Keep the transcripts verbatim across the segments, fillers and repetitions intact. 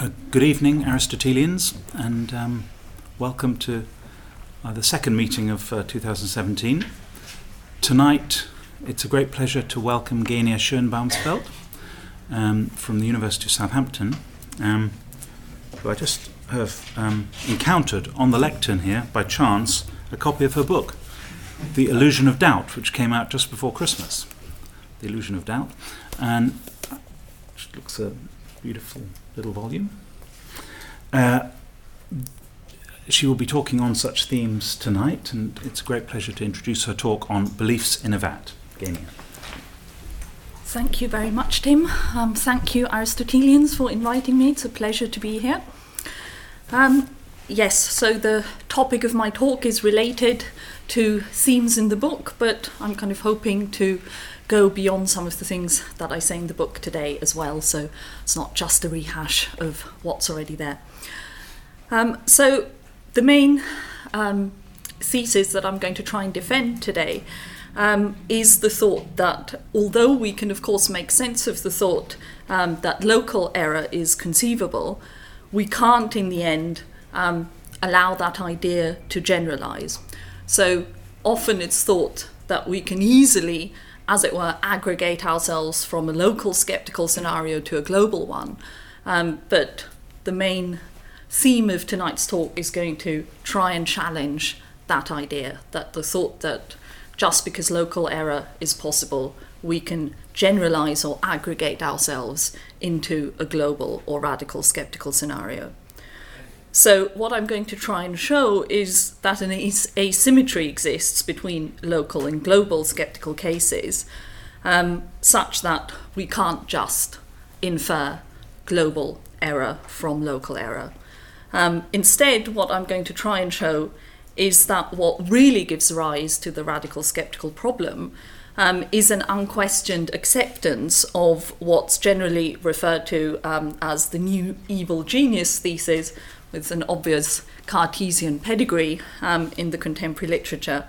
Uh, good evening, Aristotelians, and um, welcome to uh, the second meeting of uh, two thousand seventeen. Tonight, it's a great pleasure to welcome Genia Schönbaumsfeld um, from the University of Southampton, um, who I just have um, encountered on the lectern here, by chance, a copy of her book, The Illusion of Doubt, which came out just before Christmas. The Illusion of Doubt, and it looks a beautiful little volume. Uh, she will be talking on such themes tonight, and it's a great pleasure to introduce her talk on Beliefs in a Vat. Genia. Thank you very much, Tim. Um, thank you, Aristotelians, for inviting me. It's a pleasure to be here. Um, yes, so the topic of my talk is related to themes in the book, but I'm kind of hoping to go beyond some of the things that I say in the book today as well, so it's not just a rehash of what's already there. Um, so the main um, thesis that I'm going to try and defend today um, is the thought that, although we can of course make sense of the thought um, that local error is conceivable, we can't in the end um, allow that idea to generalize. So often it's thought that we can easily, as it were, aggregate ourselves from a local skeptical scenario to a global one. Um, but the main theme of tonight's talk is going to try and challenge that idea, that the thought that just because local error is possible, we can generalize or aggregate ourselves into a global or radical skeptical scenario. So what I'm going to try and show is that an asymmetry exists between local and global skeptical cases, um, such that we can't just infer global error from local error. Um, instead, what I'm going to try and show is that what really gives rise to the radical skeptical problem um, is an unquestioned acceptance of what's generally referred to um, as the new evil genius thesis, with an obvious Cartesian pedigree um, in the contemporary literature,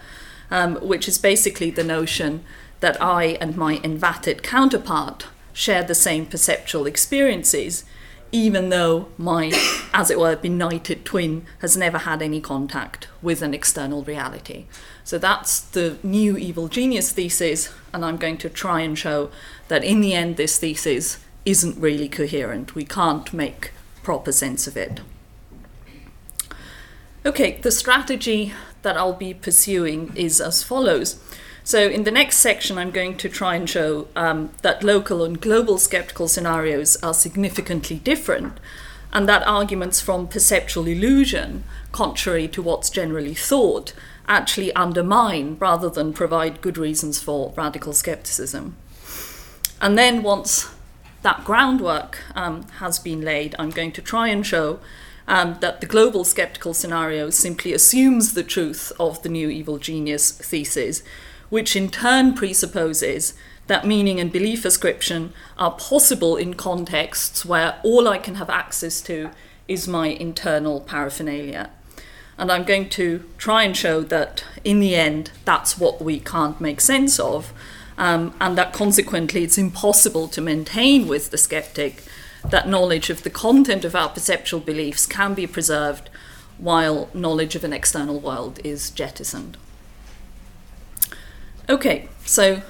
um, which is basically the notion that I and my envatted counterpart share the same perceptual experiences, even though my, as it were, benighted twin has never had any contact with an external reality. So that's the new evil genius thesis, and I'm going to try and show that in the end this thesis isn't really coherent. We can't make proper sense of it. Okay, the strategy that I'll be pursuing is as follows. So in the next section, I'm going to try and show um, that local and global skeptical scenarios are significantly different, and that arguments from perceptual illusion, contrary to what's generally thought, actually undermine rather than provide good reasons for radical skepticism. And then once that groundwork um, has been laid, I'm going to try and show Um, that the global skeptical scenario simply assumes the truth of the new evil genius thesis, which in turn presupposes that meaning and belief ascription are possible in contexts where all I can have access to is my internal paraphernalia. And I'm going to try and show that in the end, that's what we can't make sense of, um, and that consequently it's impossible to maintain with the skeptic that knowledge of the content of our perceptual beliefs can be preserved while knowledge of an external world is jettisoned. Okay, so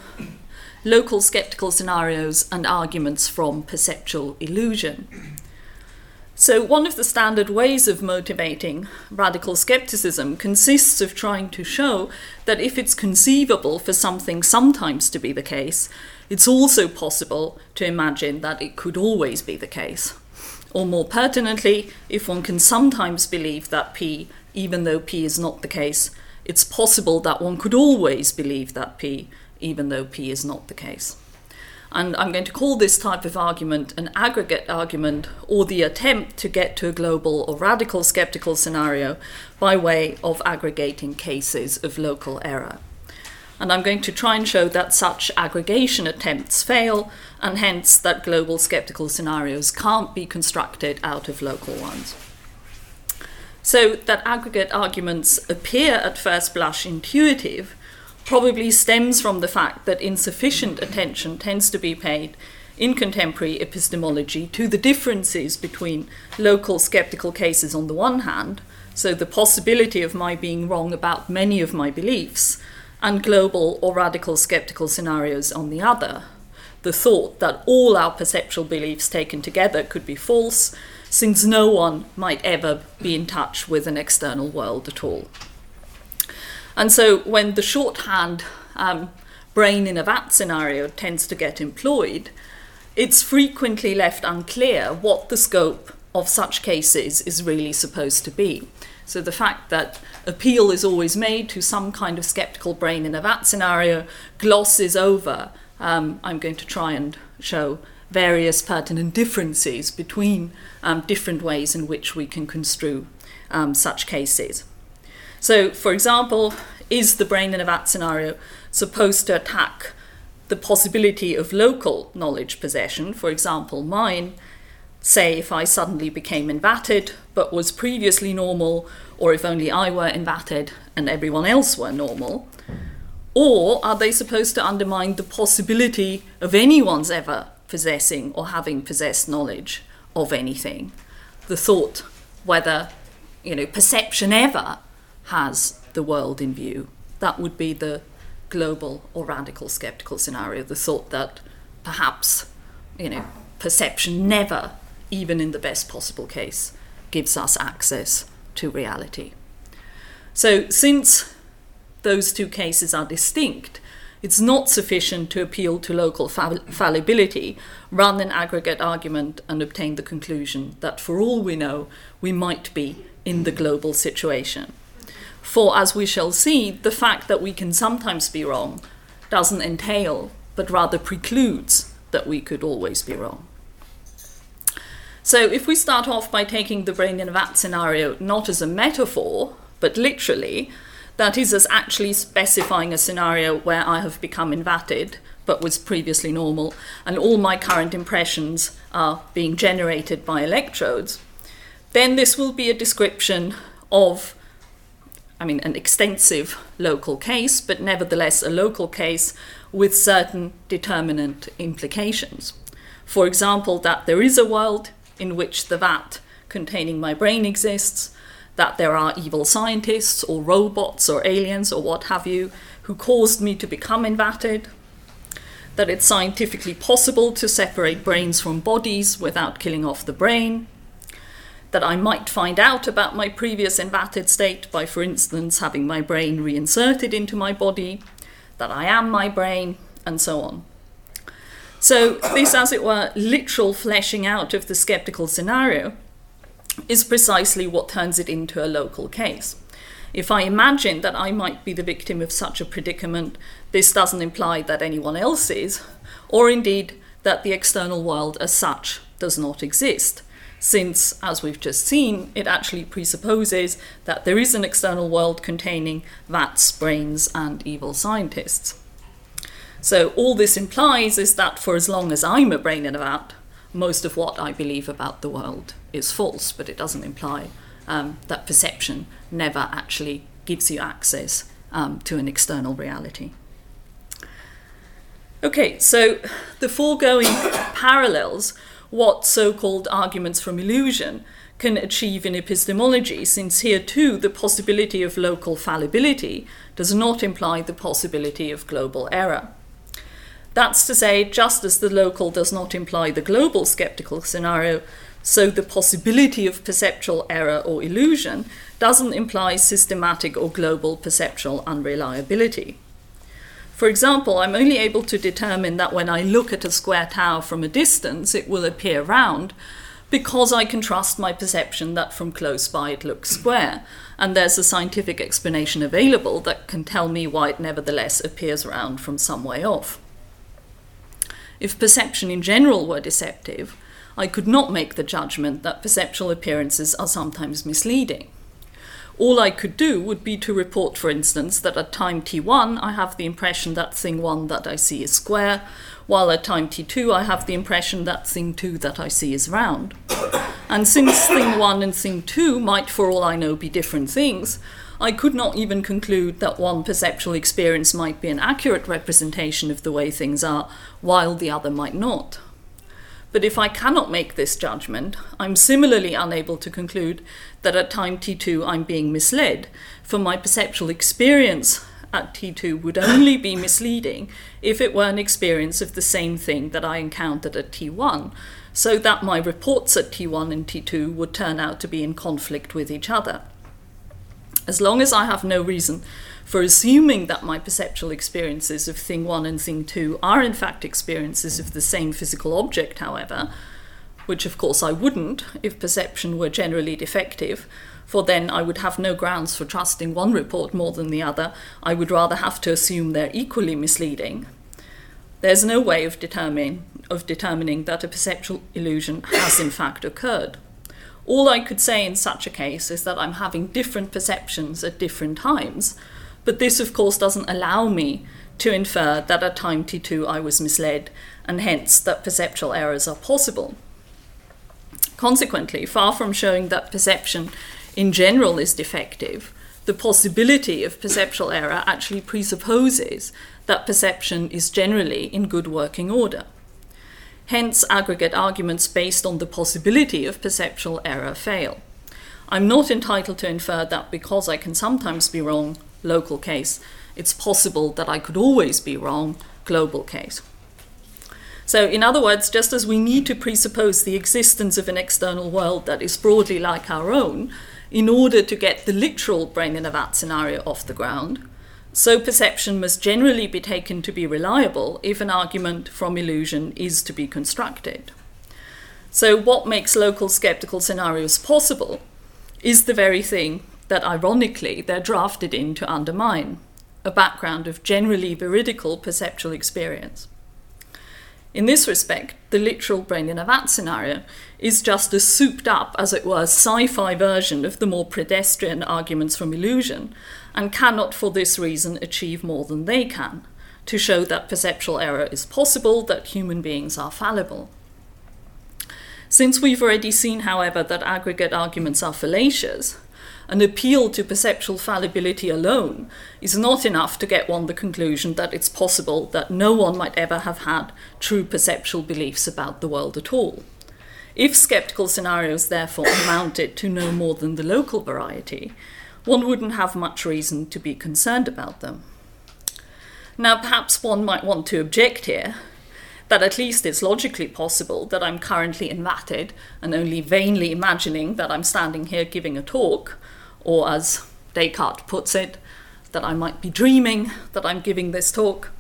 local skeptical scenarios and arguments from perceptual illusion. So one of the standard ways of motivating radical skepticism consists of trying to show that if it's conceivable for something sometimes to be the case, it's also possible to imagine that it could always be the case. Or more pertinently, if one can sometimes believe that P, even though P is not the case, it's possible that one could always believe that P, even though P is not the case. And I'm going to call this type of argument an aggregate argument, or the attempt to get to a global or radical skeptical scenario by way of aggregating cases of local error. And I'm going to try and show that such aggregation attempts fail, and hence that global skeptical scenarios can't be constructed out of local ones. So that aggregate arguments appear at first blush intuitive probably stems from the fact that insufficient attention tends to be paid in contemporary epistemology to the differences between local skeptical cases on the one hand, so the possibility of my being wrong about many of my beliefs, and global or radical skeptical scenarios on the other. The thought that all our perceptual beliefs taken together could be false, since no one might ever be in touch with an external world at all. And so when the shorthand um, brain in a vat scenario tends to get employed, it's frequently left unclear what the scope of such cases is really supposed to be. So the fact that appeal is always made to some kind of skeptical brain in a vat scenario glosses over, um, I'm going to try and show various pertinent differences between um, different ways in which we can construe um, such cases. So, for example, is the brain in a vat scenario supposed to attack the possibility of local knowledge possession, for example, mine, say if I suddenly became invatted but was previously normal, or if only I were invatted and everyone else were normal? Or are they supposed to undermine the possibility of anyone's ever possessing or having possessed knowledge of anything? The thought whether, you know, perception ever has the world in view. That would be the global or radical skeptical scenario, the thought that perhaps, you know, perception never, even in the best possible case, gives us access to reality. So since those two cases are distinct, it's not sufficient to appeal to local fall- fallibility, run an aggregate argument, and obtain the conclusion that, for all we know, we might be in the global situation. For, as we shall see, the fact that we can sometimes be wrong doesn't entail, but rather precludes, that we could always be wrong. So if we start off by taking the brain in a vat scenario not as a metaphor, but literally, that is, as actually specifying a scenario where I have become invatted, but was previously normal, and all my current impressions are being generated by electrodes, then this will be a description of, I mean, an extensive local case, but nevertheless a local case with certain determinant implications. For example, that there is a world in which the vat containing my brain exists, that there are evil scientists or robots or aliens or what have you who caused me to become invatted, that it's scientifically possible to separate brains from bodies without killing off the brain, that I might find out about my previous invatted state by, for instance, having my brain reinserted into my body, that I am my brain, and so on. So this, as it were, literal fleshing out of the skeptical scenario is precisely what turns it into a local case. If I imagine that I might be the victim of such a predicament, this doesn't imply that anyone else is, or indeed that the external world as such does not exist, since, as we've just seen, it actually presupposes that there is an external world containing vats, brains, and evil scientists. So all this implies is that for as long as I'm a brain in a vat, most of what I believe about the world is false, but it doesn't imply um, that perception never actually gives you access um, to an external reality. Okay, so the foregoing parallels what so-called arguments from illusion can achieve in epistemology, since here too the possibility of local fallibility does not imply the possibility of global error. That's to say, just as the local does not imply the global skeptical scenario, so the possibility of perceptual error or illusion doesn't imply systematic or global perceptual unreliability. For example, I'm only able to determine that when I look at a square tower from a distance, it will appear round, because I can trust my perception that from close by it looks square, and there's a scientific explanation available that can tell me why it nevertheless appears round from some way off. If perception in general were deceptive, I could not make the judgment that perceptual appearances are sometimes misleading. All I could do would be to report, for instance, that at time t one I have the impression that thing one that I see is square, while at time t two I have the impression that thing two that I see is round. And since thing one and thing two might, for all I know, be different things, I could not even conclude that one perceptual experience might be an accurate representation of the way things are, while the other might not. But if I cannot make this judgment, I'm similarly unable to conclude that at time T two I'm being misled, for my perceptual experience at T two would only be misleading if it were an experience of the same thing that I encountered at T one, so that my reports at T one and T two would turn out to be in conflict with each other. As long as I have no reason for assuming that my perceptual experiences of thing one and thing two are in fact experiences of the same physical object, however, which of course I wouldn't if perception were generally defective, for then I would have no grounds for trusting one report more than the other. I would rather have to assume they're equally misleading. There's no way of determining, of determining that a perceptual illusion has in fact occurred. All I could say in such a case is that I'm having different perceptions at different times, but this, of course, doesn't allow me to infer that at time T two I was misled, and hence that perceptual errors are possible. Consequently, far from showing that perception in general is defective, the possibility of perceptual error actually presupposes that perception is generally in good working order. Hence, aggregate arguments based on the possibility of perceptual error fail. I'm not entitled to infer that because I can sometimes be wrong, local case, it's possible that I could always be wrong, global case. So in other words, just as we need to presuppose the existence of an external world that is broadly like our own in order to get the literal brain in a vat scenario off the ground, so perception must generally be taken to be reliable if an argument from illusion is to be constructed. So what makes local skeptical scenarios possible is the very thing that ironically they're drafted in to undermine, a background of generally veridical perceptual experience. In this respect, the literal brain in a vat scenario is just a souped up, as it were, sci-fi version of the more pedestrian arguments from illusion, and cannot for this reason achieve more than they can, to show that perceptual error is possible, that human beings are fallible. Since we've already seen, however, that aggregate arguments are fallacious, an appeal to perceptual fallibility alone is not enough to get one the conclusion that it's possible that no one might ever have had true perceptual beliefs about the world at all. If skeptical scenarios therefore amounted to no more than the local variety, one wouldn't have much reason to be concerned about them. Now, perhaps one might want to object here that at least it's logically possible that I'm currently invatted and only vainly imagining that I'm standing here giving a talk, or as Descartes puts it, that I might be dreaming that I'm giving this talk.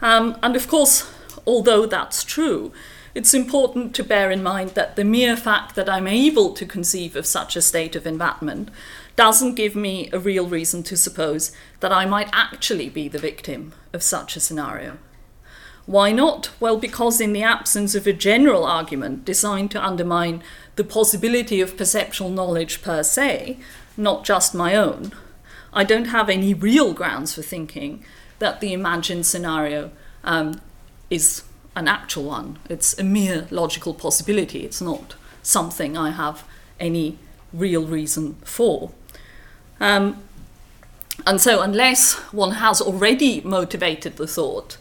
Um, and of course, although that's true, it's important to bear in mind that the mere fact that I'm able to conceive of such a state of envatment doesn't give me a real reason to suppose that I might actually be the victim of such a scenario. Why not? Well, because in the absence of a general argument designed to undermine the possibility of perceptual knowledge per se, not just my own, I don't have any real grounds for thinking that the imagined scenario um, is an actual one. It's a mere logical possibility. It's not something I have any real reason for. Um, and so unless one has already motivated the thought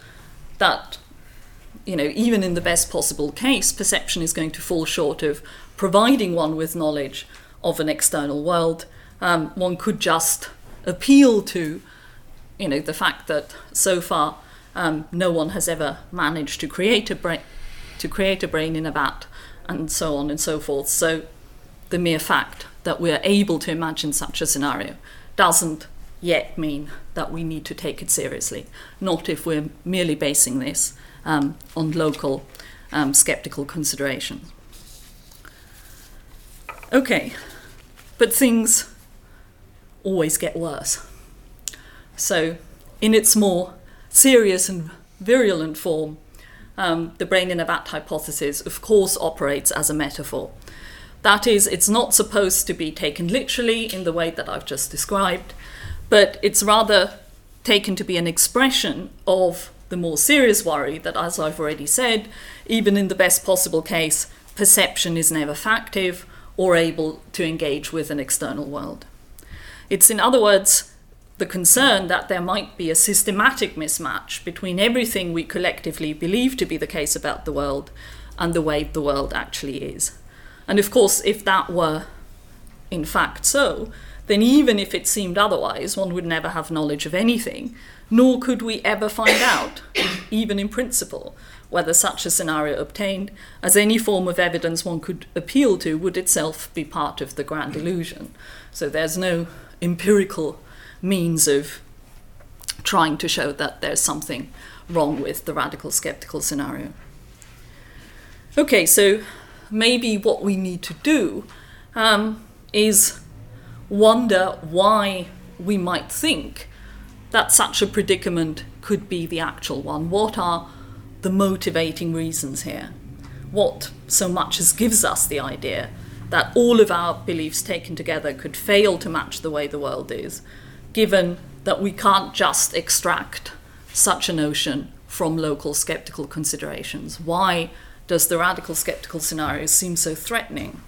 that, you know, even in the best possible case, perception is going to fall short of providing one with knowledge of an external world, um, one could just appeal to, you know, the fact that so far um, no one has ever managed to create a brain, to create a brain in a vat, and so on and so forth. So the mere fact that we are able to imagine such a scenario doesn't yet mean that we need to take it seriously, not if we're merely basing this um, on local um, skeptical considerations. Okay, but things always get worse. So in its more serious and virulent form, um, the brain in a vat hypothesis, of course, operates as a metaphor. That is, it's not supposed to be taken literally in the way that I've just described, but it's rather taken to be an expression of the more serious worry that, as I've already said, even in the best possible case, perception is never factive or able to engage with an external world. It's, in other words, the concern that there might be a systematic mismatch between everything we collectively believe to be the case about the world and the way the world actually is. And of course, if that were in fact so, then even if it seemed otherwise, one would never have knowledge of anything, nor could we ever find out, even in principle, whether such a scenario obtained, as any form of evidence one could appeal to, would itself be part of the grand illusion. So there's no empirical means of trying to show that there's something wrong with the radical skeptical scenario. Okay, so maybe what we need to do um, is wonder why we might think that such a predicament could be the actual one. What are the motivating reasons here? What so much as gives us the idea that all of our beliefs taken together could fail to match the way the world is, given that we can't just extract such a notion from local skeptical considerations? Why does the radical skeptical scenario seem so threatening?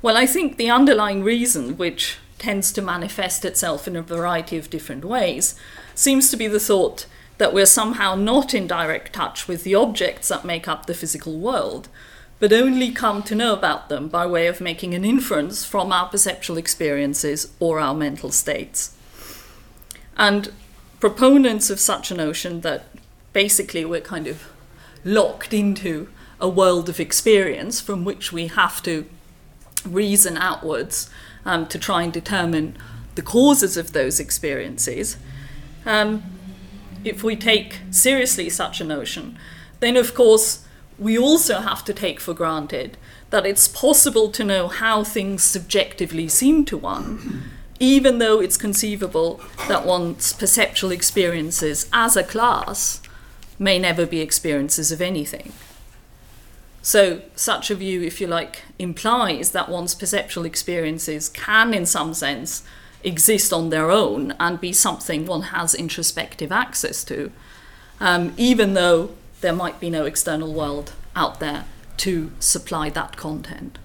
Well, I think the underlying reason, which tends to manifest itself in a variety of different ways, seems to be the thought that we're somehow not in direct touch with the objects that make up the physical world, but only come to know about them by way of making an inference from our perceptual experiences or our mental states. And proponents of such a notion that basically we're kind of locked into a world of experience from which we have to reason outwards um, to try and determine the causes of those experiences. Um, if we take seriously such a notion, then of course we also have to take for granted that it's possible to know how things subjectively seem to one, even though it's conceivable that one's perceptual experiences as a class may never be experiences of anything. So such a view, if you like, implies that one's perceptual experiences can, in some sense, exist on their own and be something one has introspective access to, um, even though there might be no external world out there to supply that content.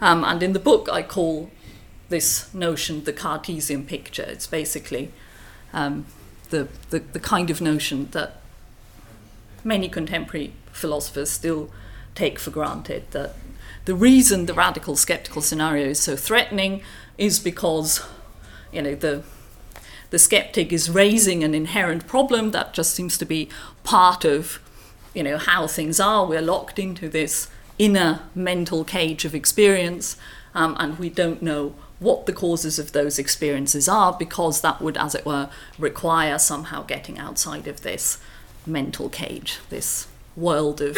Um, and in the book, I call this notion the Cartesian picture. It's basically um, the, the, the kind of notion that many contemporary philosophers still take for granted, that the reason the radical skeptical scenario is so threatening is because, you know, the the skeptic is raising an inherent problem that just seems to be part of, you know, how things are. We're locked into this inner mental cage of experience, um, and we don't know what the causes of those experiences are, because that would, as it were, require somehow getting outside of this mental cage, this world of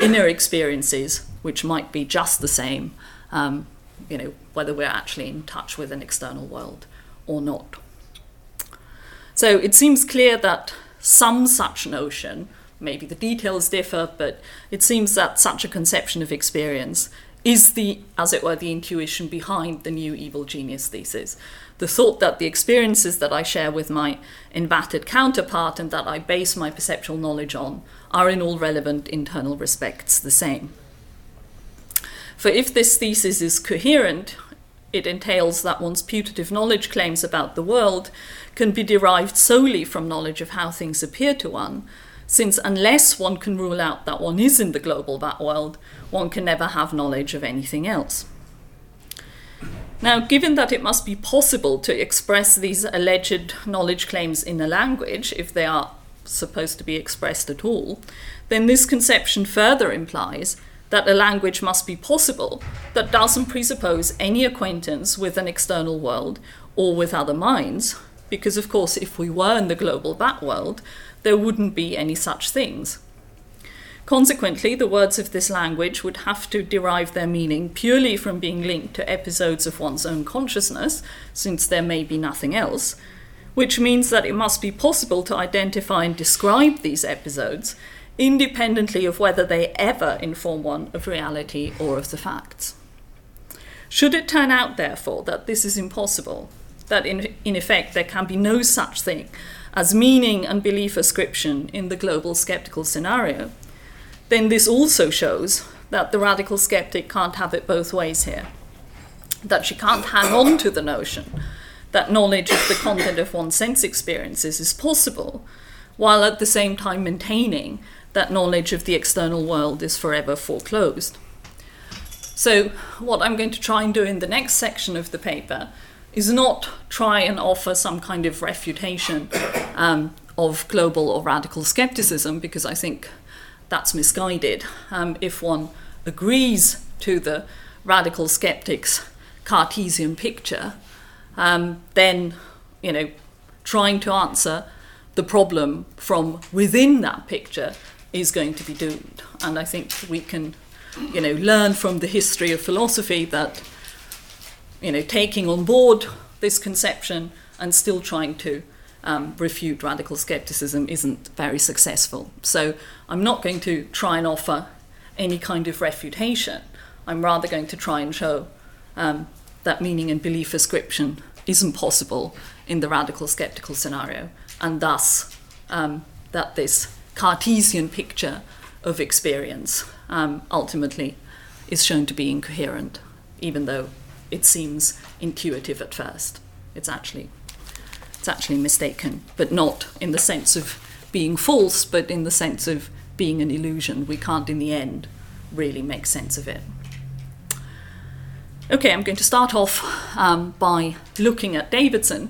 inner experiences, which might be just the same, um, you know, whether we're actually in touch with an external world or not. So it seems clear that some such notion, maybe the details differ, but it seems that such a conception of experience is the, as it were, the intuition behind the new evil genius thesis. The thought that the experiences that I share with my invatted counterpart and that I base my perceptual knowledge on are in all relevant internal respects the same. For if this thesis is coherent, it entails that one's putative knowledge claims about the world can be derived solely from knowledge of how things appear to one, since unless one can rule out that one is in the global vat world, one can never have knowledge of anything else. Now, given that it must be possible to express these alleged knowledge claims in a language, if they are supposed to be expressed at all, then this conception further implies that a language must be possible that doesn't presuppose any acquaintance with an external world or with other minds, because, of course, if we were in the global vat world, there wouldn't be any such things. Consequently, the words of this language would have to derive their meaning purely from being linked to episodes of one's own consciousness, since there may be nothing else, which means that it must be possible to identify and describe these episodes independently of whether they ever inform one of reality or of the facts. Should it turn out, therefore, that this is impossible, that in, in effect there can be no such thing as meaning and belief ascription in the global skeptical scenario, then this also shows that the radical skeptic can't have it both ways here, that she can't hang on to the notion that knowledge of the content of one's sense experiences is possible while at the same time maintaining that knowledge of the external world is forever foreclosed. So what I'm going to try and do in the next section of the paper is not try and offer some kind of refutation um, of global or radical skepticism, because I think that's misguided. Um, if one agrees to the radical skeptics' Cartesian picture, um, then, you know, trying to answer the problem from within that picture is going to be doomed. And I think we can, you know, learn from the history of philosophy that, you know, taking on board this conception and still trying to um, refute radical skepticism isn't very successful. So I'm not going to try and offer any kind of refutation. I'm rather going to try and show um, that meaning and belief ascription isn't possible in the radical skeptical scenario, and thus um, that this Cartesian picture of experience um, ultimately is shown to be incoherent, even though it seems intuitive at first. It's actually, it's actually mistaken, but not in the sense of being false, but in the sense of being an illusion. We can't, in the end, really make sense of it. Okay, I'm going to start off um, by looking at Davidson,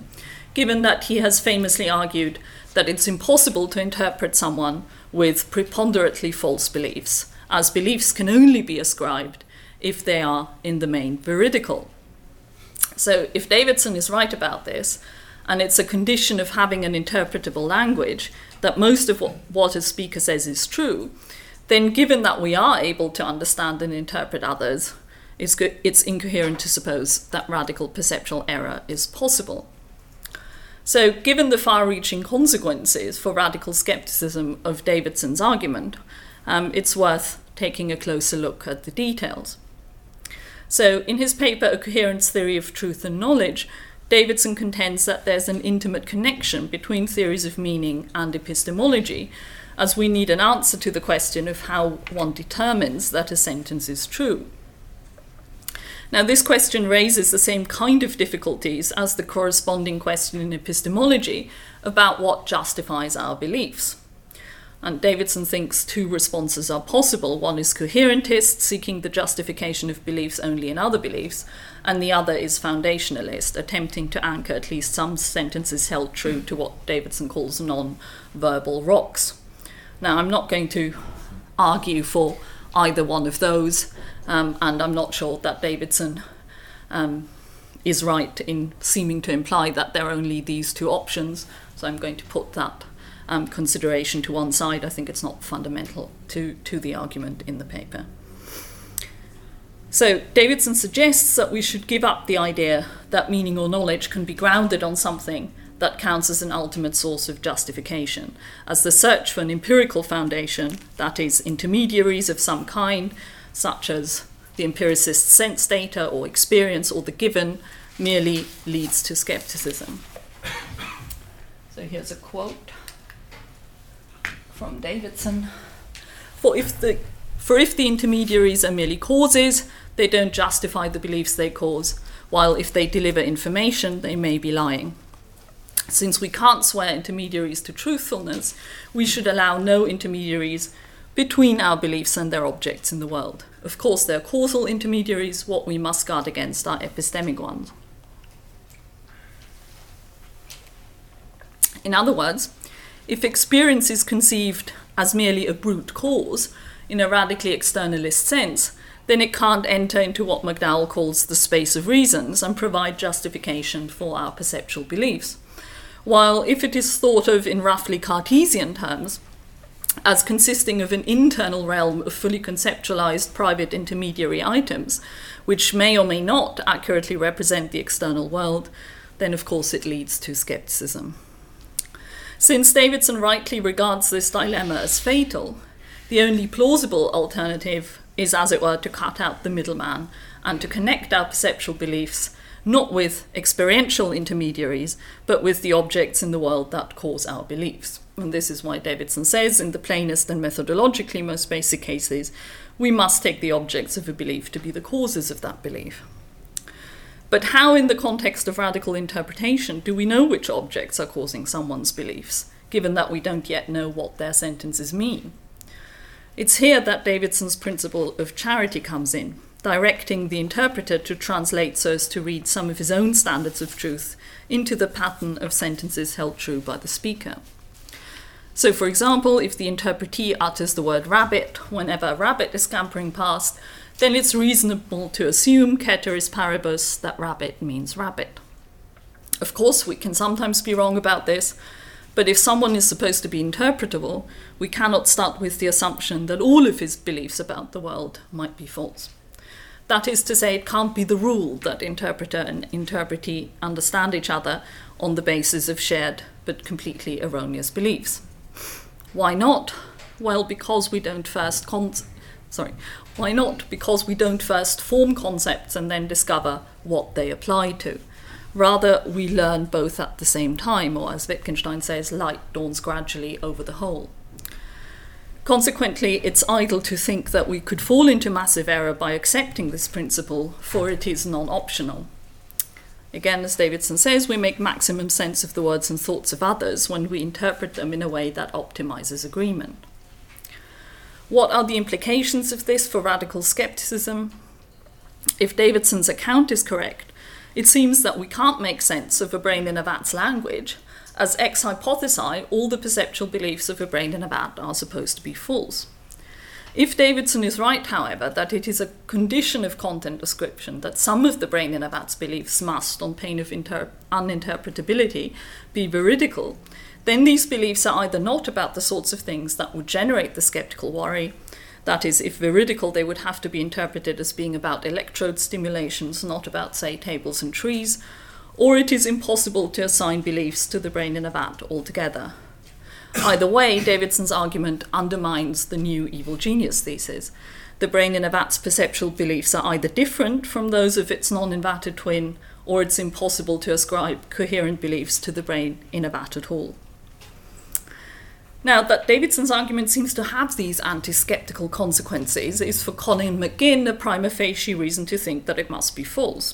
given that he has famously argued that it's impossible to interpret someone with preponderantly false beliefs, as beliefs can only be ascribed if they are in the main veridical. So if Davidson is right about this, and it's a condition of having an interpretable language that most of what, what a speaker says is true, then given that we are able to understand and interpret others, it's, good, it's incoherent to suppose that radical perceptual error is possible. So given the far-reaching consequences for radical skepticism of Davidson's argument, um, it's worth taking a closer look at the details. So in his paper, A Coherence Theory of Truth and Knowledge, Davidson contends that there's an intimate connection between theories of meaning and epistemology, as we need an answer to the question of how one determines that a sentence is true. Now, this question raises the same kind of difficulties as the corresponding question in epistemology about what justifies our beliefs. And Davidson thinks two responses are possible. One is coherentist, seeking the justification of beliefs only in other beliefs, and the other is foundationalist, attempting to anchor at least some sentences held true to what Davidson calls non-verbal rocks. Now, I'm not going to argue for either one of those, um, and I'm not sure that Davidson um, is right in seeming to imply that there are only these two options, so I'm going to put that Um, consideration to one side. I think it's not fundamental to, to the argument in the paper. So Davidson suggests that we should give up the idea that meaning or knowledge can be grounded on something that counts as an ultimate source of justification, as the search for an empirical foundation, that is, intermediaries of some kind, such as the empiricist's sense data or experience or the given, merely leads to skepticism. So here's a quote from Davidson. For if the for if the intermediaries are merely causes, they don't justify the beliefs they cause, while if they deliver information, they may be lying. Since we can't swear intermediaries to truthfulness, we should allow no intermediaries between our beliefs and their objects in the world. Of course, they're causal intermediaries. What we must guard against are epistemic ones. In other words, if experience is conceived as merely a brute cause, in a radically externalist sense, then it can't enter into what McDowell calls the space of reasons and provide justification for our perceptual beliefs. While if it is thought of in roughly Cartesian terms, as consisting of an internal realm of fully conceptualized private intermediary items, which may or may not accurately represent the external world, then of course it leads to skepticism. Since Davidson rightly regards this dilemma as fatal, the only plausible alternative is, as it were, to cut out the middleman and to connect our perceptual beliefs not with experiential intermediaries, but with the objects in the world that cause our beliefs. And this is why Davidson says, in the plainest and methodologically most basic cases, we must take the objects of a belief to be the causes of that belief. But how, in the context of radical interpretation, do we know which objects are causing someone's beliefs? given that we don't yet know what their sentences mean. It's here that Davidson's principle of charity comes in, directing the interpreter to translate so as to read some of his own standards of truth into the pattern of sentences held true by the speaker. So, for example, if the interpretee utters the word rabbit whenever a rabbit is scampering past, then it's reasonable to assume, ceteris paribus, that rabbit means rabbit. Of course, we can sometimes be wrong about this, but if someone is supposed to be interpretable, we cannot start with the assumption that all of his beliefs about the world might be false. That is to say, it can't be the rule that interpreter and interpretee understand each other on the basis of shared but completely erroneous beliefs. Why not? Well, because we don't first con- sorry, why not? Because we don't first form concepts and then discover what they apply to. Rather, we learn both at the same time, or as Wittgenstein says, light dawns gradually over the whole. Consequently, it's idle to think that we could fall into massive error by accepting this principle, for it is non-optional. Again, as Davidson says, we make maximum sense of the words and thoughts of others when we interpret them in a way that optimizes agreement. What are the implications of this for radical skepticism? If Davidson's account is correct, it seems that we can't make sense of a brain in a vat's language, as ex hypothesi, all the perceptual beliefs of a brain in a vat are supposed to be false. If Davidson is right, however, that it is a condition of content description that some of the brain in a vat's beliefs must, on pain of inter- uninterpretability, be veridical, then these beliefs are either not about the sorts of things that would generate the sceptical worry, that is, if veridical, they would have to be interpreted as being about electrode stimulations, not about, say, tables and trees, or it is impossible to assign beliefs to the brain in a vat altogether. Either way, Davidson's argument undermines the new evil genius thesis. The brain in a vat's perceptual beliefs are either different from those of its non-invatted twin, or it's impossible to ascribe coherent beliefs to the brain in a vat at all. Now, that Davidson's argument seems to have these anti-skeptical consequences is for Colin McGinn a prima facie reason to think that it must be false.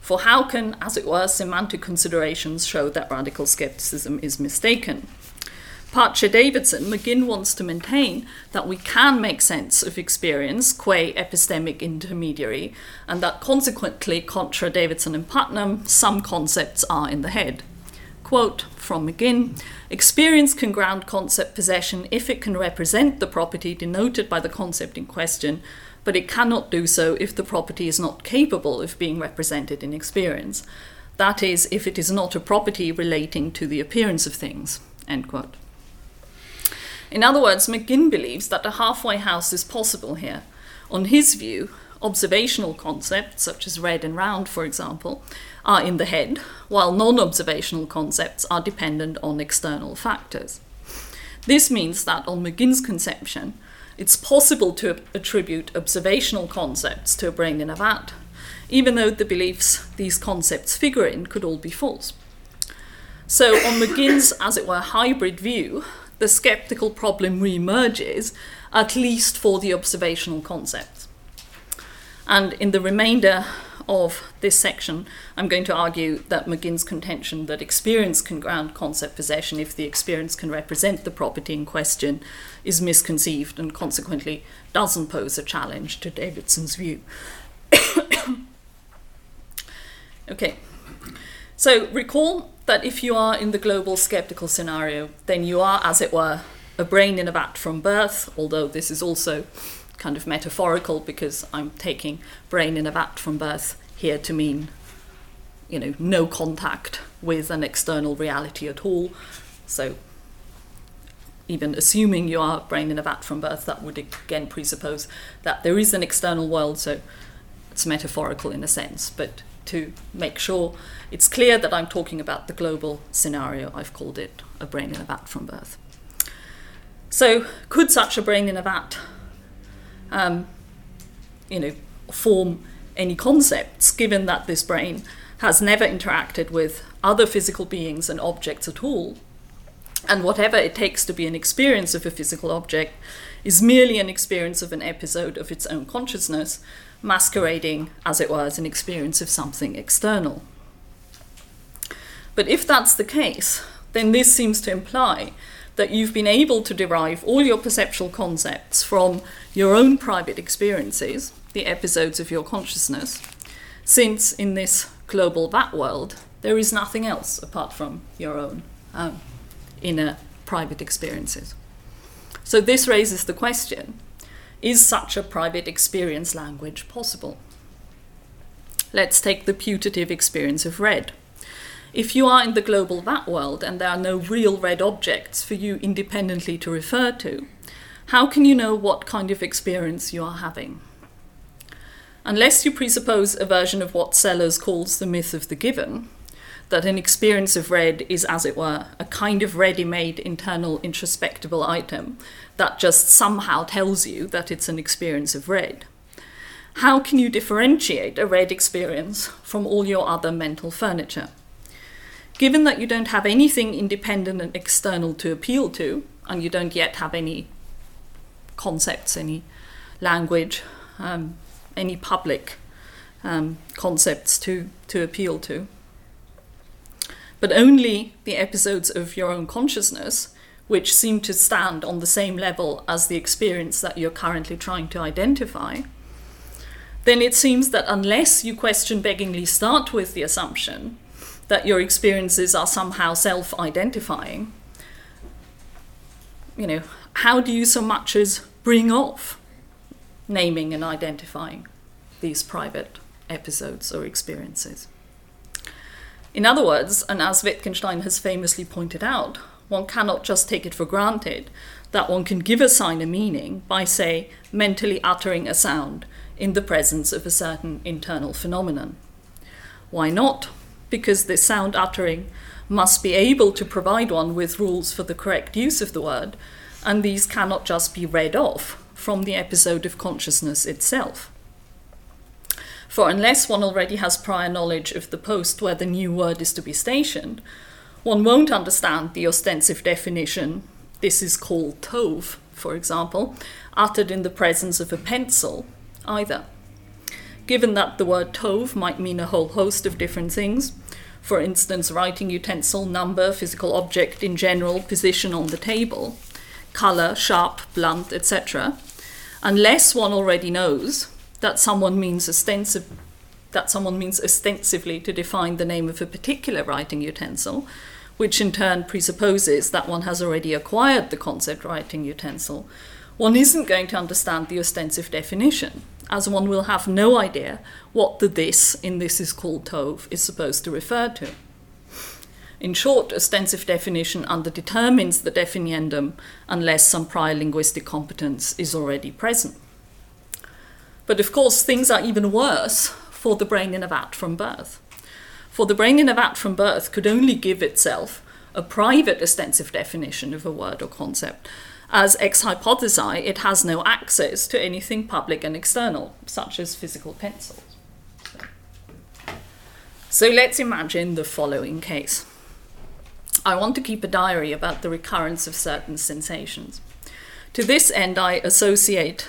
For how can, as it were, semantic considerations show that radical skepticism is mistaken? Parcher Davidson, McGinn wants to maintain that we can make sense of experience, qua epistemic intermediary, and that consequently, contra Davidson and Putnam, some concepts are in the head. Quote from McGinn, "Experience can ground concept possession if it can represent the property denoted by the concept in question, but it cannot do so if the property is not capable of being represented in experience. That is, if it is not a property relating to the appearance of things." End quote. In other words, McGinn believes that a halfway house is possible here. On his view, observational concepts, such as red and round, for example, are in the head, while non-observational concepts are dependent on external factors. This means that, on McGinn's conception, it's possible to attribute observational concepts to a brain in a vat, even though the beliefs these concepts figure in could all be false. So, on McGinn's, as it were, hybrid view, the sceptical problem re-emerges, at least for the observational concepts. And in the remainder of this section, I'm going to argue that McGinn's contention that experience can ground concept possession if the experience can represent the property in question is misconceived and consequently doesn't pose a challenge to Davidson's view. Okay, so recall that if you are in the global skeptical scenario, then you are, as it were, a brain in a vat from birth, although this is also kind of metaphorical because I'm taking brain in a vat from birth here to mean, you know, no contact with an external reality at all. So even assuming you are brain in a vat from birth, that would again presuppose that there is an external world, so it's metaphorical in a sense. But to make sure it's clear that I'm talking about the global scenario, I've called it a brain in a vat from birth. So could such a brain in a vat Um, you know, form any concepts, given that this brain has never interacted with other physical beings and objects at all, and whatever it takes to be an experience of a physical object is merely an experience of an episode of its own consciousness, masquerading, as it were, as an experience of something external. But if that's the case, then this seems to imply that you've been able to derive all your perceptual concepts from your own private experiences, the episodes of your consciousness, since in this global vat world, there is nothing else apart from your own um, inner private experiences. So this raises the question, is such a private experience language possible? Let's take the putative experience of red. If you are in the global vat world and there are no real red objects for you independently to refer to, how can you know what kind of experience you are having? Unless you presuppose a version of what Sellars calls the myth of the given, that an experience of red is, as it were, a kind of ready-made internal introspectable item that just somehow tells you that it's an experience of red, how can you differentiate a red experience from all your other mental furniture? Given that you don't have anything independent and external to appeal to, and you don't yet have any concepts, any language, um, any public um, concepts to, to appeal to, but only the episodes of your own consciousness, which seem to stand on the same level as the experience that you're currently trying to identify, then it seems that unless you question-beggingly start with the assumption that your experiences are somehow self-identifying, you know, how do you so much as bring off naming and identifying these private episodes or experiences? In other words, and as Wittgenstein has famously pointed out, one cannot just take it for granted that one can give a sign a meaning by, say, mentally uttering a sound in the presence of a certain internal phenomenon. Why not? Because this sound uttering must be able to provide one with rules for the correct use of the word, and these cannot just be read off from the episode of consciousness itself. For unless one already has prior knowledge of the post where the new word is to be stationed, one won't understand the ostensive definition, this is called tov, for example, uttered in the presence of a pencil either. Given that the word tov might mean a whole host of different things, for instance, writing utensil, number, physical object in general, position on the table, color, sharp, blunt, et cetera, unless one already knows that someone means ostensive, that someone means ostensively to define the name of a particular writing utensil, which in turn presupposes that one has already acquired the concept writing utensil, one isn't going to understand the ostensive definition, as one will have no idea what the this in this is called tov is supposed to refer to. In short, ostensive definition underdetermines the definiendum unless some prior linguistic competence is already present. But of course, things are even worse for the brain in a vat from birth. For the brain in a vat from birth could only give itself a private ostensive definition of a word or concept, as ex hypothesi it has no access to anything public and external, such as physical pencils. So let's imagine the following case. I want to keep a diary about the recurrence of certain sensations. To this end, I associate,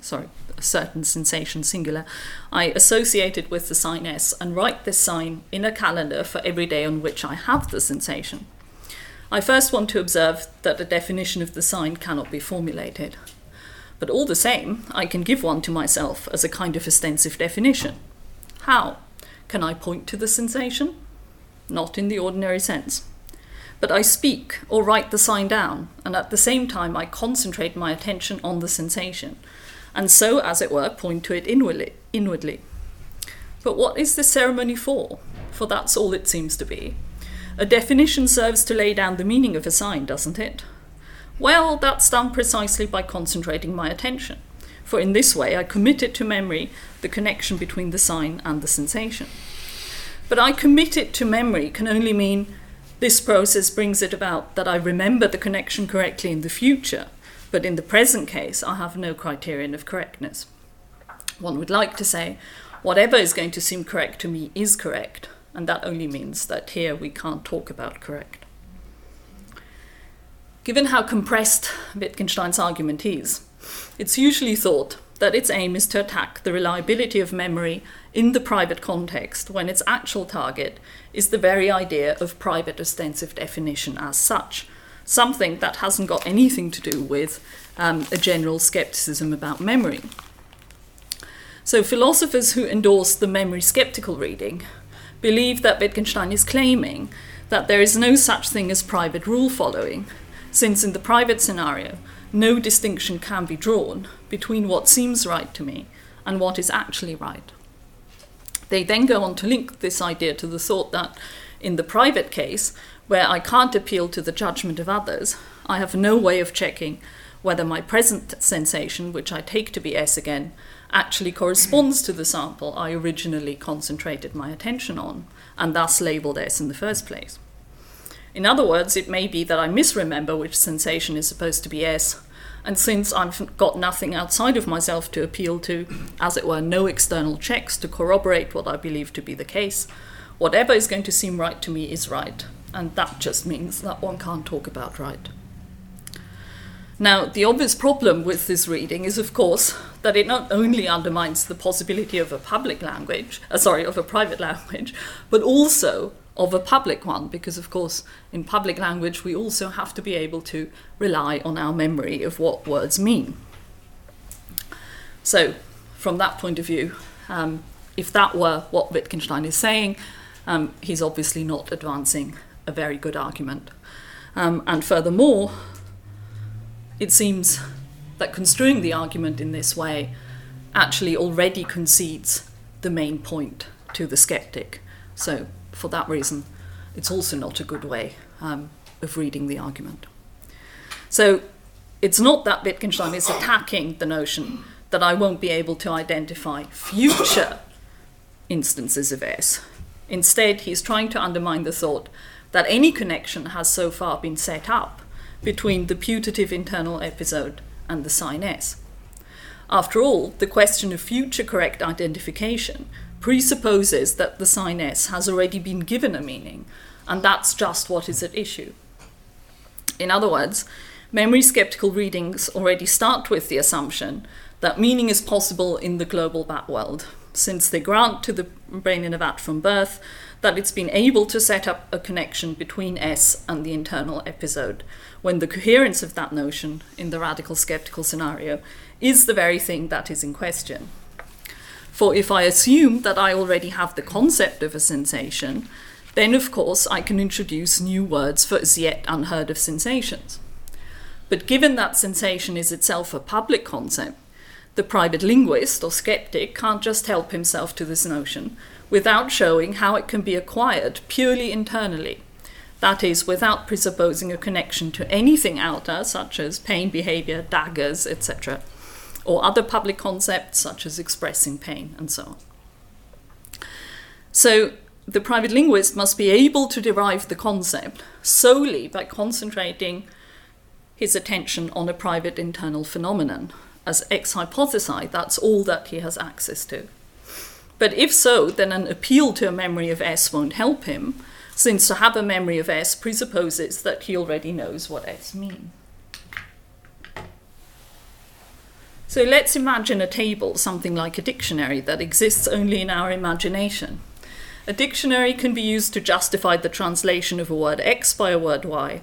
sorry, certain sensation singular, I associate it with the sign S and write this sign in a calendar for every day on which I have the sensation. I first want to observe that a definition of the sign cannot be formulated. But all the same, I can give one to myself as a kind of ostensive definition. How? Can I point to the sensation? Not in the ordinary sense. But I speak or write the sign down, and at the same time I concentrate my attention on the sensation, and so, as it were, point to it inwardly. inwardly. But what is this ceremony for? For that's all it seems to be. A definition serves to lay down the meaning of a sign, doesn't it? Well, that's done precisely by concentrating my attention, for in this way I committed to memory the connection between the sign and the sensation. But I commit it to memory can only mean this process brings it about that I remember the connection correctly in the future, but in the present case, I have no criterion of correctness. One would like to say, whatever is going to seem correct to me is correct, and that only means that here we can't talk about correct. Given how compressed Wittgenstein's argument is, it's usually thought that its aim is to attack the reliability of memory in the private context when its actual target is the very idea of private ostensive definition as such, something that hasn't got anything to do with um, a general skepticism about memory. So philosophers who endorse the memory skeptical reading believe that Wittgenstein is claiming that there is no such thing as private rule following, since in the private scenario, no distinction can be drawn between what seems right to me and what is actually right. They then go on to link this idea to the thought that in the private case, where I can't appeal to the judgment of others, I have no way of checking whether my present sensation, which I take to be S again, actually corresponds to the sample I originally concentrated my attention on, and thus labelled S in the first place. In other words, it may be that I misremember which sensation is supposed to be S, and since I've got nothing outside of myself to appeal to, as it were, no external checks to corroborate what I believe to be the case, whatever is going to seem right to me is right, and that just means that one can't talk about right. Now, the obvious problem with this reading is, of course, that it not only undermines the possibility of a public language, uh, sorry, of a private language, but also of a public one, because of course in public language we also have to be able to rely on our memory of what words mean. So from that point of view, um, if that were what Wittgenstein is saying, um, he's obviously not advancing a very good argument. Um, and furthermore, it seems that construing the argument in this way actually already concedes the main point to the skeptic. So for that reason, it's also not a good way um, of reading the argument. So it's not that Wittgenstein is attacking the notion that I won't be able to identify future instances of S. Instead, he's trying to undermine the thought that any connection has so far been set up between the putative internal episode and the sign S. After all, the question of future correct identification presupposes that the sign S has already been given a meaning, and that's just what is at issue. In other words, memory skeptical readings already start with the assumption that meaning is possible in the global bat world, since they grant to the brain in a vat from birth that it's been able to set up a connection between S and the internal episode, when the coherence of that notion in the radical skeptical scenario is the very thing that is in question. For if I assume that I already have the concept of a sensation, then of course I can introduce new words for as yet unheard of sensations. But given that sensation is itself a public concept, the private linguist or skeptic can't just help himself to this notion without showing how it can be acquired purely internally. That is, without presupposing a connection to anything outer, such as pain behavior, daggers, et cetera, or other public concepts, such as expressing pain, and so on. So the private linguist must be able to derive the concept solely by concentrating his attention on a private internal phenomenon. As ex hypothesi, that's all that he has access to. But if so, then an appeal to a memory of S won't help him, since to have a memory of S presupposes that he already knows what S means. So let's imagine a table, something like a dictionary, that exists only in our imagination. A dictionary can be used to justify the translation of a word X by a word Y.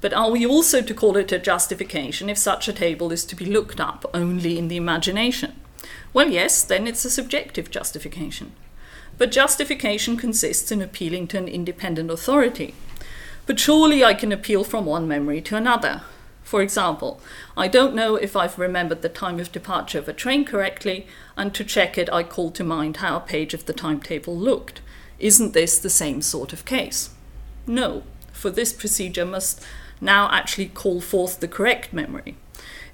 But are we also to call it a justification if such a table is to be looked up only in the imagination? Well, yes, then it's a subjective justification. But justification consists in appealing to an independent authority. But surely I can appeal from one memory to another. For example, I don't know if I've remembered the time of departure of a train correctly, and to check it, I call to mind how a page of the timetable looked. Isn't this the same sort of case? No, for this procedure must now actually call forth the correct memory.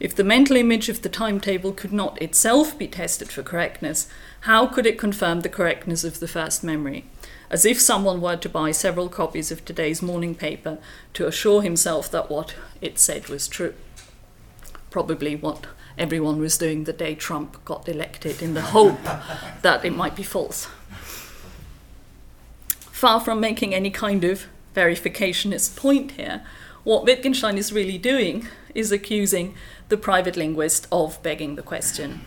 If the mental image of the timetable could not itself be tested for correctness, how could it confirm the correctness of the first memory? As if someone were to buy several copies of today's morning paper to assure himself that what it said was true. Probably what everyone was doing the day Trump got elected, in the hope that it might be false. Far from making any kind of verificationist point here, what Wittgenstein is really doing is accusing the private linguist of begging the question.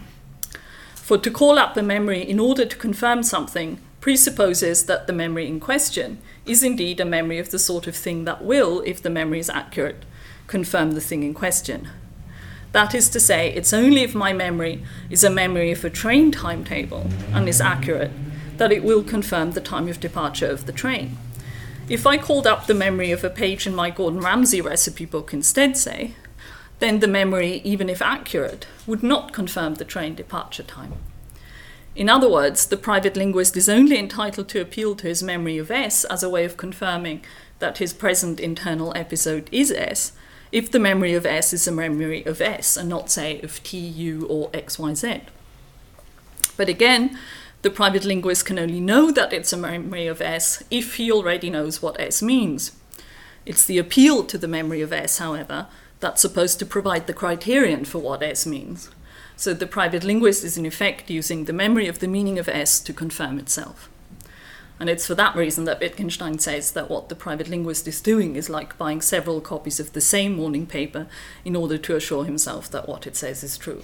For to call up a memory in order to confirm something presupposes that the memory in question is indeed a memory of the sort of thing that will, if the memory is accurate, confirm the thing in question. That is to say, it's only if my memory is a memory of a train timetable and is accurate that it will confirm the time of departure of the train. If I called up the memory of a page in my Gordon Ramsay recipe book instead, say, then the memory, even if accurate, would not confirm the train departure time. In other words, the private linguist is only entitled to appeal to his memory of S as a way of confirming that his present internal episode is S, if the memory of S is a memory of S and not, say, of T, U, or X, Y, Z. But again, the private linguist can only know that it's a memory of S if he already knows what S means. It's the appeal to the memory of S, however, that's supposed to provide the criterion for what S means. So the private linguist is in effect using the memory of the meaning of S to confirm itself. And it's for that reason that Wittgenstein says that what the private linguist is doing is like buying several copies of the same morning paper in order to assure himself that what it says is true.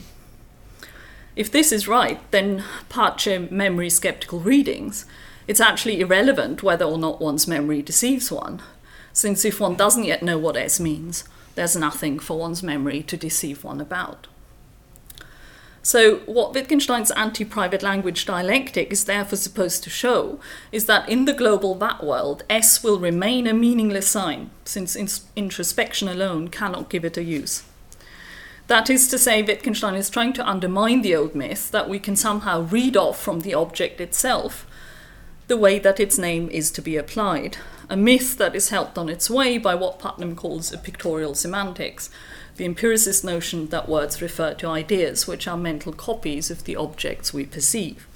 If this is right, then parche memory skeptical readings, it's actually irrelevant whether or not one's memory deceives one, since if one doesn't yet know what S means, there's nothing for one's memory to deceive one about. So what Wittgenstein's anti-private language dialectic is therefore supposed to show is that in the global vat world, S will remain a meaningless sign, since in- introspection alone cannot give it a use. That is to say, Wittgenstein is trying to undermine the old myth that we can somehow read off from the object itself the way that its name is to be applied, a myth that is helped on its way by what Putnam calls a pictorial semantics, the empiricist notion that words refer to ideas, which are mental copies of the objects we perceive.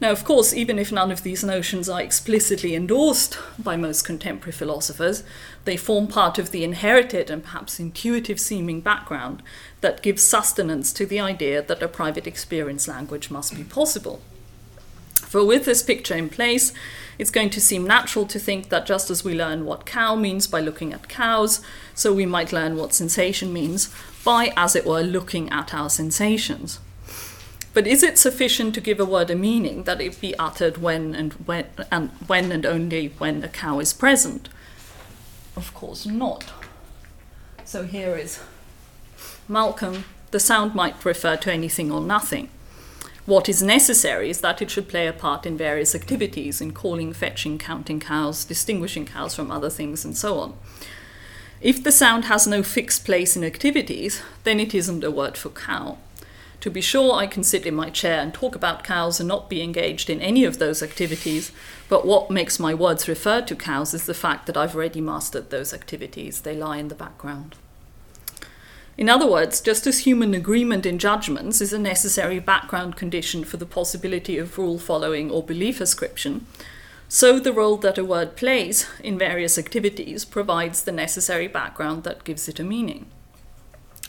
Now, of course, even if none of these notions are explicitly endorsed by most contemporary philosophers, they form part of the inherited and perhaps intuitive-seeming background that gives sustenance to the idea that a private experience language must be possible. For with this picture in place, it's going to seem natural to think that just as we learn what cow means by looking at cows, so we might learn what sensation means by, as it were, looking at our sensations. But is it sufficient to give a word a meaning that it be uttered when and when and when and only when a cow is present? Of course not. So here is Malcolm. The sound might refer to anything or nothing. What is necessary is that it should play a part in various activities, in calling, fetching, counting cows, distinguishing cows from other things, and so on. If the sound has no fixed place in activities, then it isn't a word for cow. To be sure, I can sit in my chair and talk about cows and not be engaged in any of those activities, but what makes my words refer to cows is the fact that I've already mastered those activities. They lie in the background. In other words, just as human agreement in judgments is a necessary background condition for the possibility of rule following or belief ascription, so the role that a word plays in various activities provides the necessary background that gives it a meaning.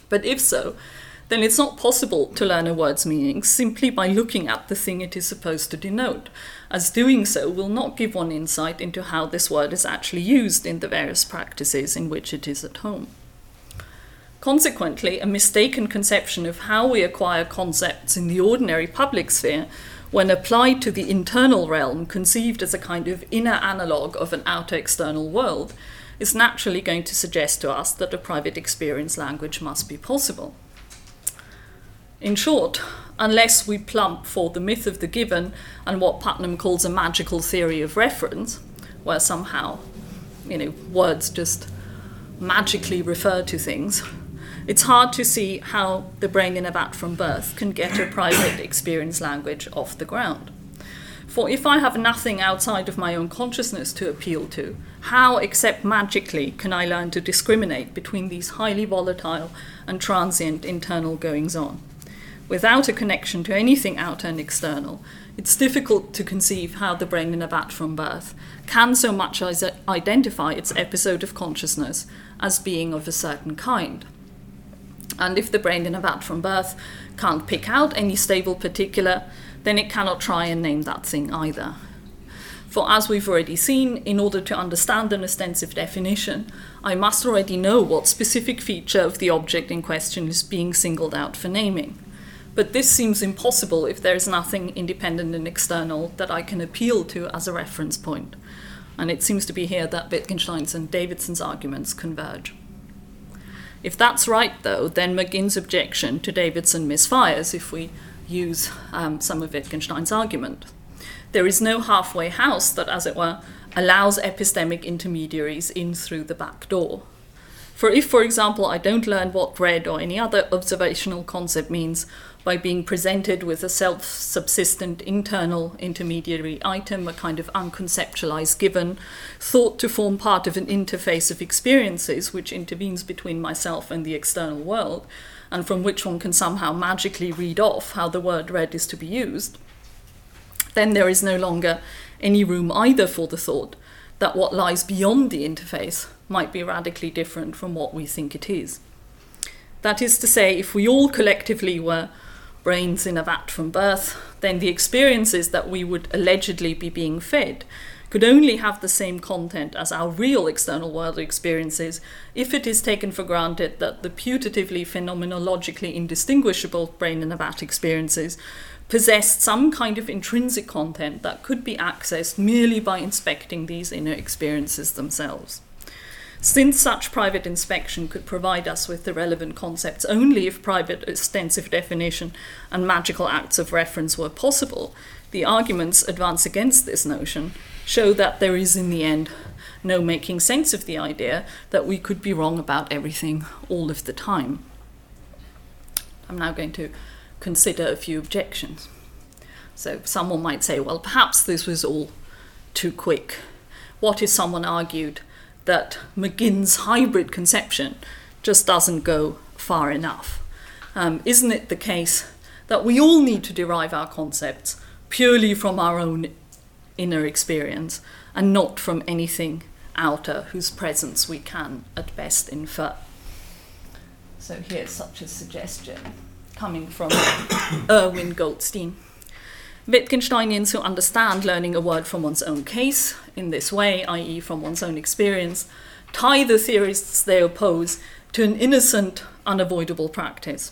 But if so, then it's not possible to learn a word's meaning simply by looking at the thing it is supposed to denote, as doing so will not give one insight into how this word is actually used in the various practices in which it is at home. Consequently, a mistaken conception of how we acquire concepts in the ordinary public sphere, when applied to the internal realm, conceived as a kind of inner analogue of an outer external world, is naturally going to suggest to us that a private experience language must be possible. In short, unless we plump for the myth of the given and what Putnam calls a magical theory of reference, where somehow, you know, words just magically refer to things, it's hard to see how the brain in a vat from birth can get a private experience language off the ground. For if I have nothing outside of my own consciousness to appeal to, how, except magically, can I learn to discriminate between these highly volatile and transient internal goings-on? Without a connection to anything outer and external, it's difficult to conceive how the brain in a vat from birth can so much as identify its episode of consciousness as being of a certain kind. And if the brain in a vat from birth can't pick out any stable particular, then it cannot try and name that thing either. For as we've already seen, in order to understand an ostensive definition, I must already know what specific feature of the object in question is being singled out for naming. But this seems impossible if there is nothing independent and external that I can appeal to as a reference point. And it seems to be here that Wittgenstein's and Davidson's arguments converge. If that's right, though, then McGinn's objection to Davidson misfires if we use um, some of Wittgenstein's argument. There is no halfway house that, as it were, allows epistemic intermediaries in through the back door. For if, for example, I don't learn what red or any other observational concept means by being presented with a self-subsistent internal intermediary item, a kind of unconceptualized given, thought to form part of an interface of experiences which intervenes between myself and the external world, and from which one can somehow magically read off how the word red is to be used, then there is no longer any room either for the thought that what lies beyond the interface might be radically different from what we think it is. That is to say, if we all collectively were brains in a vat from birth, then the experiences that we would allegedly be being fed could only have the same content as our real external world experiences if it is taken for granted that the putatively phenomenologically indistinguishable brain in a vat experiences possessed some kind of intrinsic content that could be accessed merely by inspecting these inner experiences themselves. Since such private inspection could provide us with the relevant concepts only if private ostensive definition and magical acts of reference were possible, the arguments advanced against this notion show that there is, in the end, no making sense of the idea that we could be wrong about everything all of the time. I'm now going to consider a few objections. So someone might say, well, perhaps this was all too quick. What if someone argued that McGinn's hybrid conception just doesn't go far enough? Um, isn't it the case that we all need to derive our concepts purely from our own inner experience and not from anything outer whose presence we can at best infer? So here's such a suggestion, coming from Erwin Goldstein. Wittgensteinians who understand learning a word from one's own case in this way, that is from one's own experience, tie the theorists they oppose to an innocent, unavoidable practice.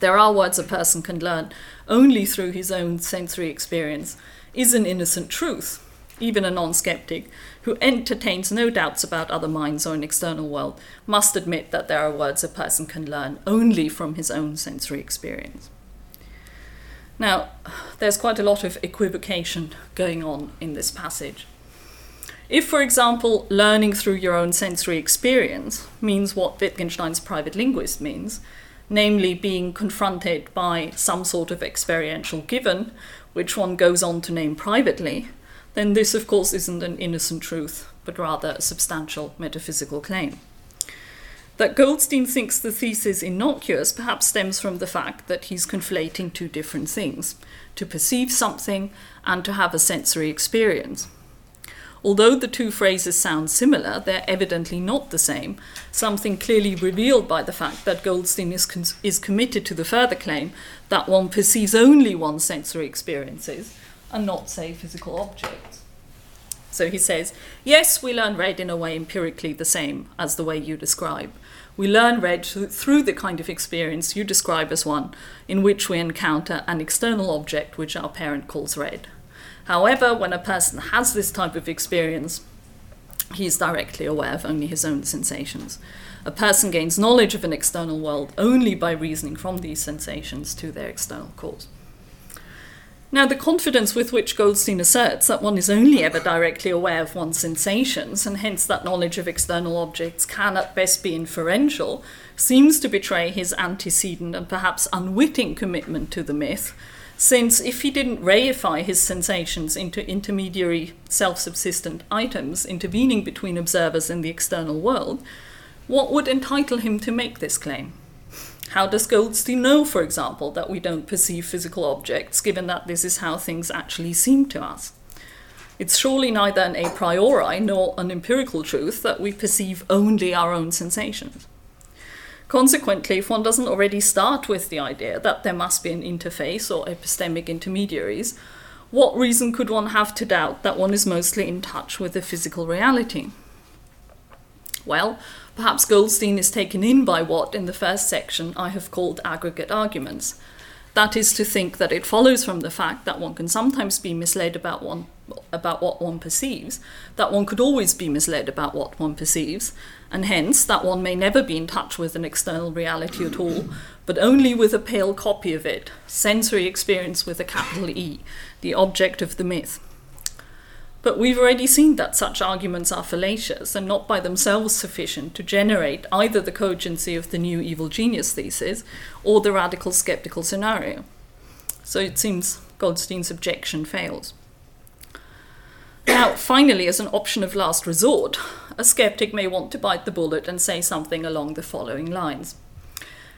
There are words a person can learn only through his own sensory experience is an innocent truth. Even a non-skeptic who entertains no doubts about other minds or an external world must admit that there are words a person can learn only from his own sensory experience. Now, there's quite a lot of equivocation going on in this passage. If, for example, learning through your own sensory experience means what Wittgenstein's private linguist means, namely being confronted by some sort of experiential given, which one goes on to name privately, then this, of course, isn't an innocent truth, but rather a substantial metaphysical claim. That Goldstein thinks the thesis innocuous perhaps stems from the fact that he's conflating two different things, to perceive something and to have a sensory experience. Although the two phrases sound similar, they're evidently not the same, something clearly revealed by the fact that Goldstein is, con- is committed to the further claim that one perceives only one's sensory experiences, and not, say, physical objects. So he says, yes, we learn red in a way empirically the same as the way you describe. We learn red through the kind of experience you describe as one in which we encounter an external object which our parent calls red. However, when a person has this type of experience, he is directly aware of only his own sensations. A person gains knowledge of an external world only by reasoning from these sensations to their external cause. Now, the confidence with which Goldstein asserts that one is only ever directly aware of one's sensations, and hence that knowledge of external objects can at best be inferential, seems to betray his antecedent and perhaps unwitting commitment to the myth, since if he didn't reify his sensations into intermediary self-subsistent items intervening between observers and the external world, what would entitle him to make this claim? How does Goldstein know, for example, that we don't perceive physical objects, given that this is how things actually seem to us? It's surely neither an a priori nor an empirical truth that we perceive only our own sensations. Consequently, if one doesn't already start with the idea that there must be an interface or epistemic intermediaries, what reason could one have to doubt that one is mostly in touch with the physical reality? Well, perhaps Goldstein is taken in by what, in the first section, I have called aggregate arguments. That is to think that it follows from the fact that one can sometimes be misled about one about what one perceives, that one could always be misled about what one perceives, and hence that one may never be in touch with an external reality at all, but only with a pale copy of it, sensory experience with a capital E, the object of the myth. But we've already seen that such arguments are fallacious and not by themselves sufficient to generate either the cogency of the new evil genius thesis or the radical skeptical scenario. So it seems Goldstein's objection fails. Now, finally, as an option of last resort, a skeptic may want to bite the bullet and say something along the following lines.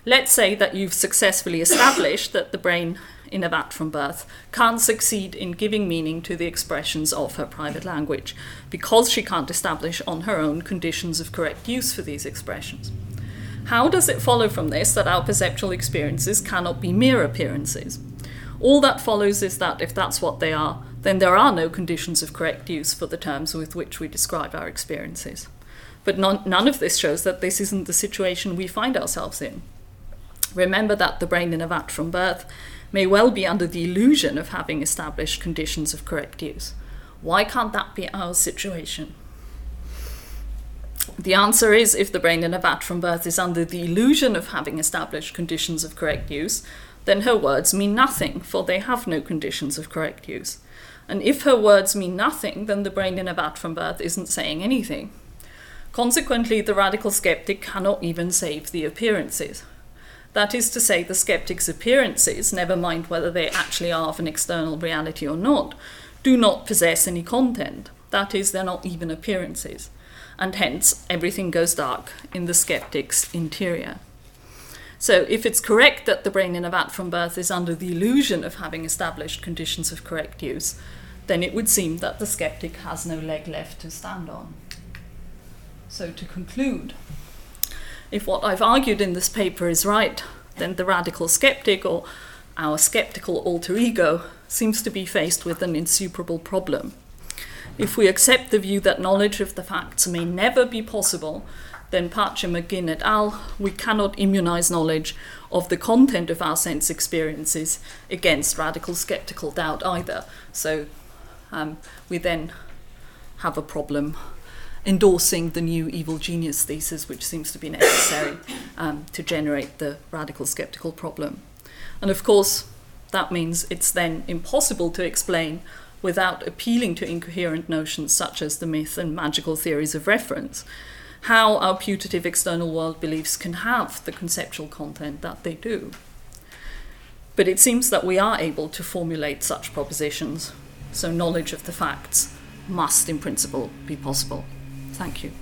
Let's say that you've successfully established that the brain in a vat from birth can't succeed in giving meaning to the expressions of her private language because she can't establish on her own conditions of correct use for these expressions. How does it follow from this that our perceptual experiences cannot be mere appearances? All that follows is that if that's what they are, then there are no conditions of correct use for the terms with which we describe our experiences. But non- none of this shows that this isn't the situation we find ourselves in. Remember that the brain in a vat from birth may well be under the illusion of having established conditions of correct use. Why can't that be our situation? The answer is, if the brain in a vat from birth is under the illusion of having established conditions of correct use, then her words mean nothing, for they have no conditions of correct use. And if her words mean nothing, then the brain in a vat from birth isn't saying anything. Consequently, the radical skeptic cannot even save the appearances. That is to say, the skeptic's appearances, never mind whether they actually are of an external reality or not, do not possess any content. That is, they're not even appearances. And hence, everything goes dark in the skeptic's interior. So if it's correct that the brain in a vat from birth is under the illusion of having established conditions of correct use, then it would seem that the skeptic has no leg left to stand on. So to conclude, if what I've argued in this paper is right, then the radical skeptic, or our skeptical alter ego, seems to be faced with an insuperable problem. If we accept the view that knowledge of the facts may never be possible, then Pritchard, McGinn et al., we cannot immunize knowledge of the content of our sense experiences against radical skeptical doubt either. So um, we then have a problem endorsing the new evil genius thesis, which seems to be necessary um, to generate the radical skeptical problem. And of course, that means it's then impossible to explain without appealing to incoherent notions such as the myth and magical theories of reference, how our putative external world beliefs can have the conceptual content that they do. But it seems that we are able to formulate such propositions, so knowledge of the facts must in principle be possible. Thank you.